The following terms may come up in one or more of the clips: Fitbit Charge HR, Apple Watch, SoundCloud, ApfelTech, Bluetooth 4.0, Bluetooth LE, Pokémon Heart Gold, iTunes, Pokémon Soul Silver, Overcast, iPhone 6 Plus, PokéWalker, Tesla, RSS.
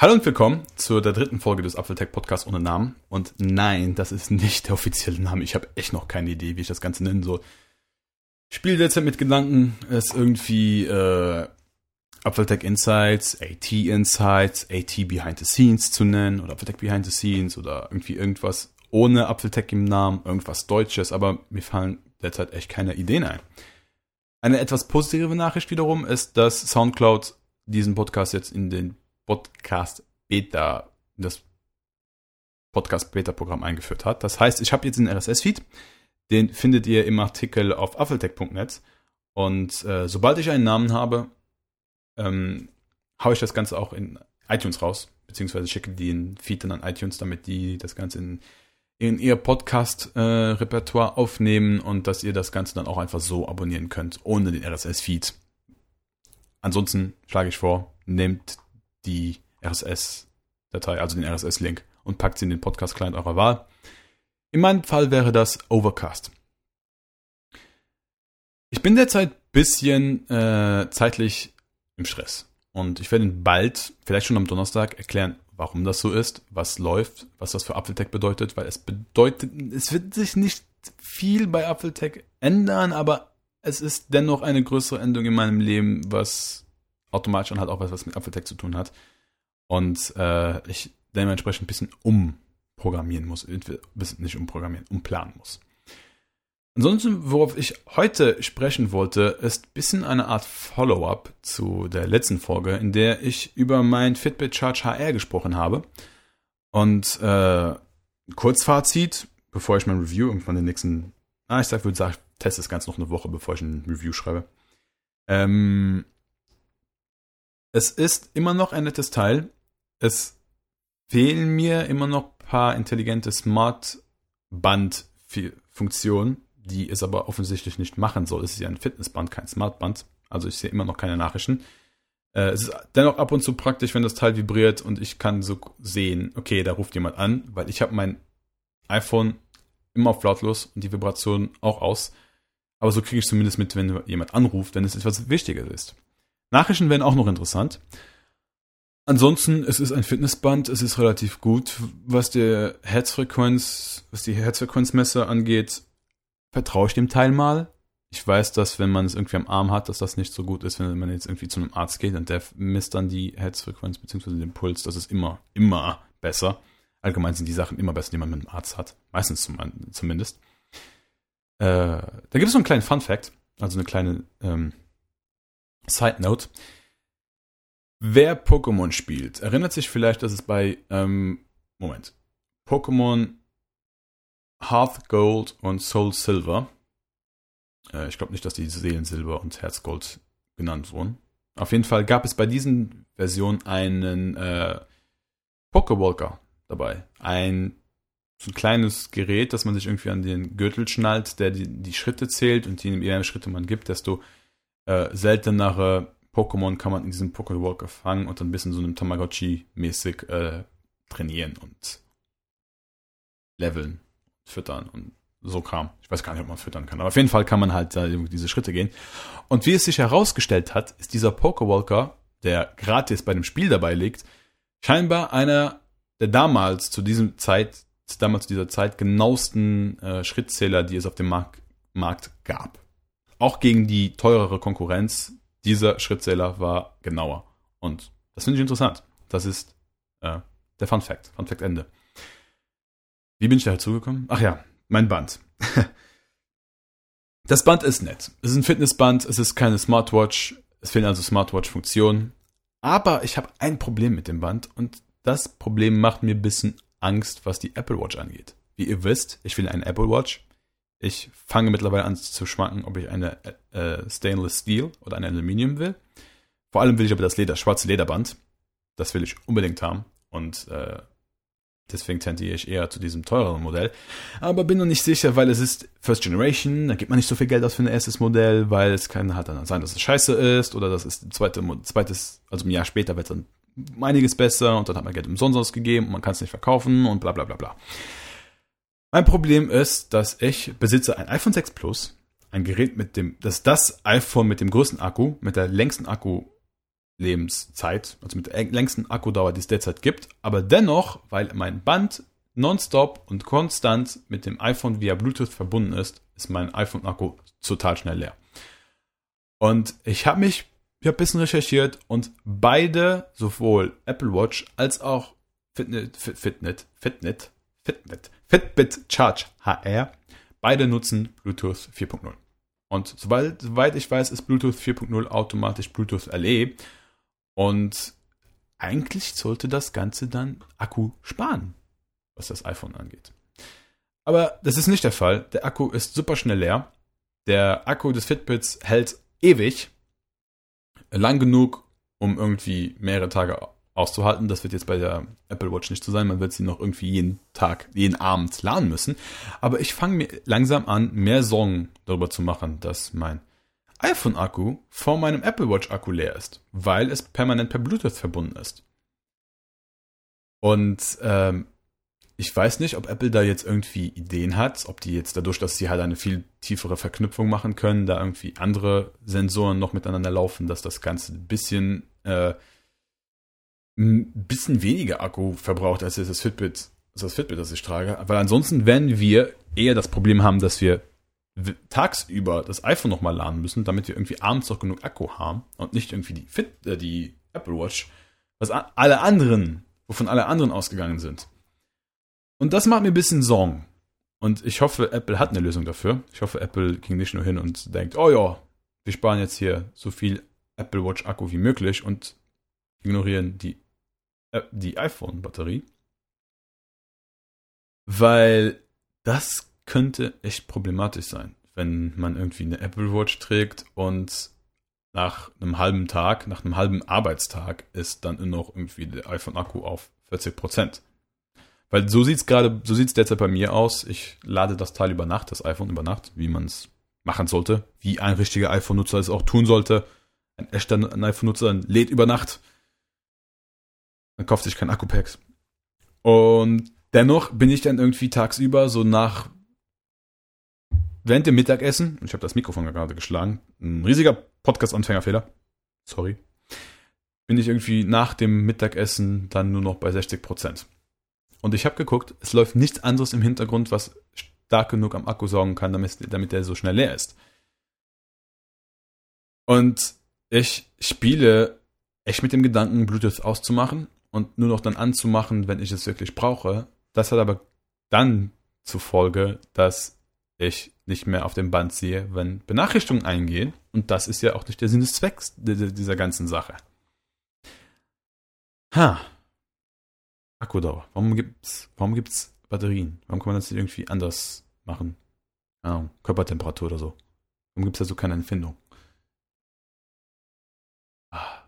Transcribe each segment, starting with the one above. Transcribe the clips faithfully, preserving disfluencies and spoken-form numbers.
Hallo und willkommen zu der dritten Folge des ApfelTech Podcasts ohne Namen. Und nein, das ist nicht der offizielle Name. Ich habe echt noch keine Idee, wie ich das Ganze nennen soll. Ich spiele derzeit mit Gedanken, es irgendwie äh, ApfelTech Insights, AT Insights, AT Behind the Scenes zu nennen oder ApfelTech Behind the Scenes oder irgendwie irgendwas ohne ApfelTech im Namen, irgendwas Deutsches. Aber mir fallen derzeit echt keine Ideen ein. Eine etwas positive Nachricht wiederum ist, dass SoundCloud diesen Podcast jetzt in den Podcast Beta, das Podcast Beta Programm eingeführt hat. Das heißt, ich habe jetzt einen R S S-Feed, den findet ihr im Artikel auf apfeltech punkt net und äh, sobald ich einen Namen habe, ähm, haue ich das Ganze auch in iTunes raus, beziehungsweise schicke den Feed dann an iTunes, damit die das Ganze in, in ihr Podcast-Repertoire äh, aufnehmen und dass ihr das Ganze dann auch einfach so abonnieren könnt, ohne den R S S-Feed. Ansonsten schlage ich vor, nehmt die R S S-Datei, also den R S S-Link und packt sie in den Podcast-Client eurer Wahl. In meinem Fall wäre das Overcast. Ich bin derzeit ein bisschen äh, zeitlich im Stress und ich werde Ihnen bald, vielleicht schon am Donnerstag, erklären, warum das so ist, was läuft, was das für ApfelTech bedeutet, weil es bedeutet, es wird sich nicht viel bei ApfelTech ändern, aber es ist dennoch eine größere Änderung in meinem Leben, was automatisch und halt auch was, was mit ApfelTech zu tun hat. Und äh, ich dementsprechend ein bisschen umprogrammieren muss. Nicht umprogrammieren, umplanen muss. Ansonsten, worauf ich heute sprechen wollte, ist ein bisschen eine Art Follow-up zu der letzten Folge, in der ich über mein Fitbit Charge H R gesprochen habe. Und äh, Kurzfazit, bevor ich mein Review irgendwann den nächsten, ah, ich sag, würde sagen, ich teste das Ganze noch eine Woche, bevor ich ein Review schreibe. Ähm, Es ist immer noch ein nettes Teil. Es fehlen mir immer noch ein paar intelligente Smart-Band-Funktionen, die es aber offensichtlich nicht machen soll. Es ist ja ein Fitnessband, kein Smartband. Also ich sehe immer noch keine Nachrichten. Es ist dennoch ab und zu praktisch, wenn das Teil vibriert und ich kann so sehen, okay, da ruft jemand an, weil ich habe mein iPhone immer auf lautlos und die Vibration auch aus. Aber so kriege ich zumindest mit, wenn jemand anruft, wenn es etwas Wichtiges ist. Nachrichten werden auch noch interessant. Ansonsten, es ist ein Fitnessband, es ist relativ gut. Was die Herzfrequenz, was die Herzfrequenzmesser angeht, vertraue ich dem Teil mal. Ich weiß, dass wenn man es irgendwie am Arm hat, dass das nicht so gut ist, wenn man jetzt irgendwie zu einem Arzt geht und der misst dann die Herzfrequenz bzw. den Puls. Das ist immer, immer besser. Allgemein sind die Sachen immer besser, die man mit einem Arzt hat. Meistens zumindest. Äh, da gibt es so einen kleinen Fun-Fact, also eine kleine ähm, Side Note. Wer Pokémon spielt, erinnert sich vielleicht, dass es bei, ähm, Moment, Pokémon Heart Gold und Soul Silver, äh, ich glaube nicht, dass die Seelensilber und Herzgold genannt wurden. Auf jeden Fall gab es bei diesen Versionen einen äh, PokéWalker dabei. Ein, so ein kleines Gerät, das man sich irgendwie an den Gürtel schnallt, der die, die Schritte zählt und je mehr Schritte man gibt, desto Äh, seltenere Pokémon kann man in diesem PokéWalker fangen und dann ein bisschen so einem Tamagotchi-mäßig äh, trainieren und leveln, füttern und so Kram. Ich weiß gar nicht, ob man füttern kann, aber auf jeden Fall kann man halt äh, diese Schritte gehen. Und wie es sich herausgestellt hat, ist dieser PokéWalker, der gratis bei dem Spiel dabei liegt, scheinbar einer der damals zu diesem Zeit, damals zu dieser Zeit genauesten äh, Schrittzähler, die es auf dem Mark- Markt gab. Auch gegen die teurere Konkurrenz, dieser Schrittzähler war genauer. Und das finde ich interessant. Das ist äh, der Fun Fact. Fun Fact Ende. Wie bin ich da dazugekommen? Ach ja, mein Band. Das Band ist nett. Es ist ein Fitnessband, es ist keine Smartwatch. Es fehlen also Smartwatch-Funktionen. Aber ich habe ein Problem mit dem Band. Und das Problem macht mir ein bisschen Angst, was die Apple Watch angeht. Wie ihr wisst, ich will eine Apple Watch. Ich fange mittlerweile an zu schwanken, ob ich eine äh, Stainless Steel oder ein Aluminium will. Vor allem will ich aber das Leder, schwarze Lederband. Das will ich unbedingt haben. Und äh, deswegen tendiere ich eher zu diesem teureren Modell. Aber bin noch nicht sicher, weil es ist First Generation. Da gibt man nicht so viel Geld aus für ein erstes Modell, weil es kann halt dann sein, dass es scheiße ist. Oder das ist ein zweite, zweites, also ein Jahr später wird dann einiges besser. Und dann hat man Geld umsonst ausgegeben und man kann es nicht verkaufen und bla bla bla bla. Mein Problem ist, dass ich besitze ein iPhone sechs Plus, ein Gerät mit dem, das ist das iPhone mit dem größten Akku, mit der längsten Akku Lebenszeit, also mit der längsten Akkudauer, die es derzeit gibt. Aber dennoch, weil mein Band nonstop und konstant mit dem iPhone via Bluetooth verbunden ist, ist mein iPhone-Akku total schnell leer. Und ich habe mich ich hab ein bisschen recherchiert und beide, sowohl Apple Watch als auch Fitbit, Fitbit, Fitbit, Fitbit, Fitbit Charge H R, beide nutzen Bluetooth vier Punkt null. Und soweit, soweit ich weiß, ist Bluetooth vier Punkt null automatisch Bluetooth L E. Und eigentlich sollte das Ganze dann Akku sparen, was das iPhone angeht. Aber das ist nicht der Fall. Der Akku ist super schnell leer. Der Akku des Fitbits hält ewig. Lang genug, um irgendwie mehrere Tage auszuhalten. Das wird jetzt bei der Apple Watch nicht so sein. Man wird sie noch irgendwie jeden Tag, jeden Abend laden müssen. Aber ich fange mir langsam an, mehr Sorgen darüber zu machen, dass mein iPhone-Akku vor meinem Apple Watch-Akku leer ist, weil es permanent per Bluetooth verbunden ist. Und ähm, ich weiß nicht, ob Apple da jetzt irgendwie Ideen hat, ob die jetzt dadurch, dass sie halt eine viel tiefere Verknüpfung machen können, da irgendwie andere Sensoren noch miteinander laufen, dass das Ganze ein bisschen äh, ein bisschen weniger Akku verbraucht, als das Fitbit, als das Fitbit, das ich trage. Weil ansonsten werden wir eher das Problem haben, dass wir tagsüber das iPhone nochmal laden müssen, damit wir irgendwie abends noch genug Akku haben und nicht irgendwie die, Fit, äh, die Apple Watch, was alle anderen, wovon alle anderen ausgegangen sind. Und das macht mir ein bisschen Sorgen. Und ich hoffe, Apple hat eine Lösung dafür. Ich hoffe, Apple ging nicht nur hin und denkt, oh ja, wir sparen jetzt hier so viel Apple Watch Akku wie möglich und ignorieren die, äh, die iPhone-Batterie. Weil das könnte echt problematisch sein, wenn man irgendwie eine Apple Watch trägt und nach einem halben Tag, nach einem halben Arbeitstag ist dann noch irgendwie der iPhone-Akku auf vierzig Prozent. Weil so sieht es gerade, so sieht es derzeit bei mir aus. Ich lade das Teil über Nacht, das iPhone über Nacht, wie man es machen sollte, wie ein richtiger iPhone-Nutzer es auch tun sollte. Ein echter iPhone-Nutzer lädt über Nacht, dann kauft sich kein Akku-Packs. Und dennoch bin ich dann irgendwie tagsüber so nach während dem Mittagessen, ich habe das Mikrofon gerade geschlagen, ein riesiger Podcast-Anfängerfehler, sorry, bin ich irgendwie nach dem Mittagessen dann nur noch bei sechzig Prozent. Und ich habe geguckt, es läuft nichts anderes im Hintergrund, was stark genug am Akku sorgen kann, damit, damit der so schnell leer ist. Und ich spiele echt mit dem Gedanken, Bluetooth auszumachen und nur noch dann anzumachen, wenn ich es wirklich brauche. Das hat aber dann zur Folge, dass ich nicht mehr auf dem Band sehe, wenn Benachrichtigungen eingehen. Und das ist ja auch nicht der Sinn des Zwecks dieser ganzen Sache. Ha. Akkudauer. Warum gibt's, warum gibt's Batterien? Warum kann man das nicht irgendwie anders machen? Ah, Körpertemperatur oder so. Warum gibt's da so keine Empfindung? Ah.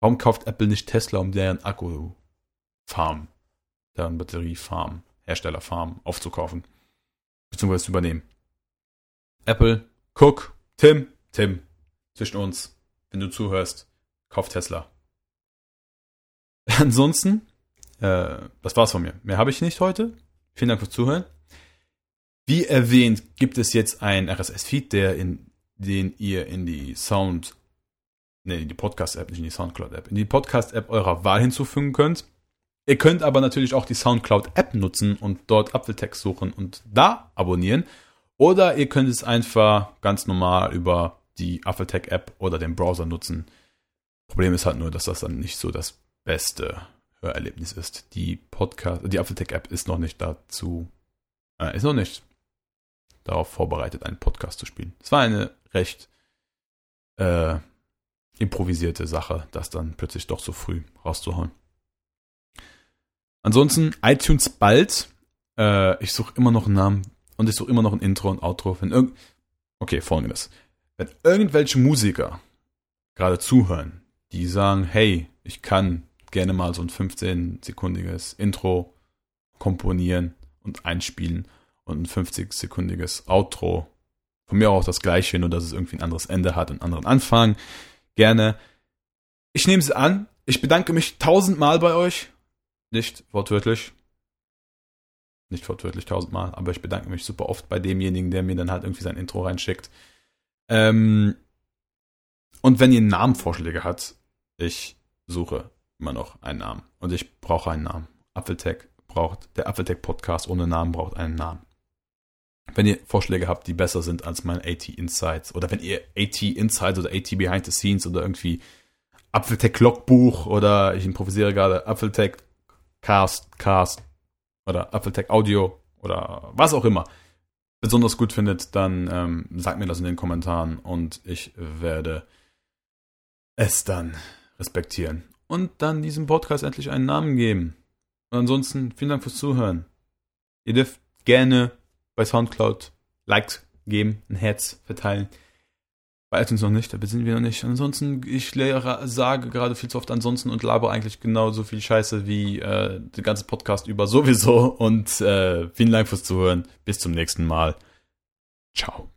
Warum kauft Apple nicht Tesla, um deren Akku-Farm, deren Batterie-Farm, Hersteller-Farm aufzukaufen? Beziehungsweise zu übernehmen. Apple, guck, Tim, Tim, zwischen uns, wenn du zuhörst, kauf Tesla. Ansonsten, das war's von mir. Mehr habe ich nicht heute. Vielen Dank fürs Zuhören. Wie erwähnt, gibt es jetzt einen R S S-Feed, der in, den ihr in die Sound, nee, in die Podcast-App, nicht in die SoundCloud-App, in die Podcast-App eurer Wahl hinzufügen könnt. Ihr könnt aber natürlich auch die SoundCloud-App nutzen und dort ApfelTech suchen und da abonnieren. Oder ihr könnt es einfach ganz normal über die ApfelTech-App oder den Browser nutzen. Problem ist halt nur, dass das dann nicht so das Beste Erlebnis ist. Die Podcast, die ApfelTech-App ist noch nicht dazu, äh, ist noch nicht darauf vorbereitet, einen Podcast zu spielen. Es war eine recht äh, improvisierte Sache, das dann plötzlich doch so früh rauszuhauen. Ansonsten iTunes bald. Äh, ich suche immer noch einen Namen und ich suche immer noch ein Intro und Outro. Wenn irg- okay, folgendes. Wenn irgendwelche Musiker gerade zuhören, die sagen, hey, ich kann gerne mal so ein fünfzehnsekundiges Intro komponieren und einspielen und ein fünfzigsekundiges Outro. Von mir auch das gleiche, nur dass es irgendwie ein anderes Ende hat und einen anderen Anfang. Gerne. Ich nehme es an. Ich bedanke mich tausendmal bei euch. Nicht wortwörtlich. Nicht wortwörtlich tausendmal, aber ich bedanke mich super oft bei demjenigen, der mir dann halt irgendwie sein Intro reinschickt. Ähm, und wenn ihr Namenvorschläge habt, Ich suche immer noch einen Namen. Und ich brauche einen Namen. ApfelTech braucht, der ApfelTech-Podcast ohne Namen braucht einen Namen. Wenn ihr Vorschläge habt, die besser sind als mein AT Insights, oder wenn ihr AT Insights oder AT Behind the Scenes oder irgendwie ApfelTech-Logbuch oder, ich improvisiere gerade, ApfelTech-Cast, Cast oder ApfelTech-Audio oder was auch immer besonders gut findet, dann ähm, sagt mir das in den Kommentaren und ich werde es dann respektieren und dann diesem Podcast endlich einen Namen geben. Und ansonsten, vielen Dank fürs Zuhören. Ihr dürft gerne bei SoundCloud Likes geben, ein Herz verteilen. Bei iTunes noch nicht, da sind wir noch nicht. Ansonsten, ich lehre, sage gerade viel zu oft ansonsten und labere eigentlich genauso viel Scheiße wie äh, den ganzen Podcast über sowieso. Und äh, vielen Dank fürs Zuhören. Bis zum nächsten Mal. Ciao.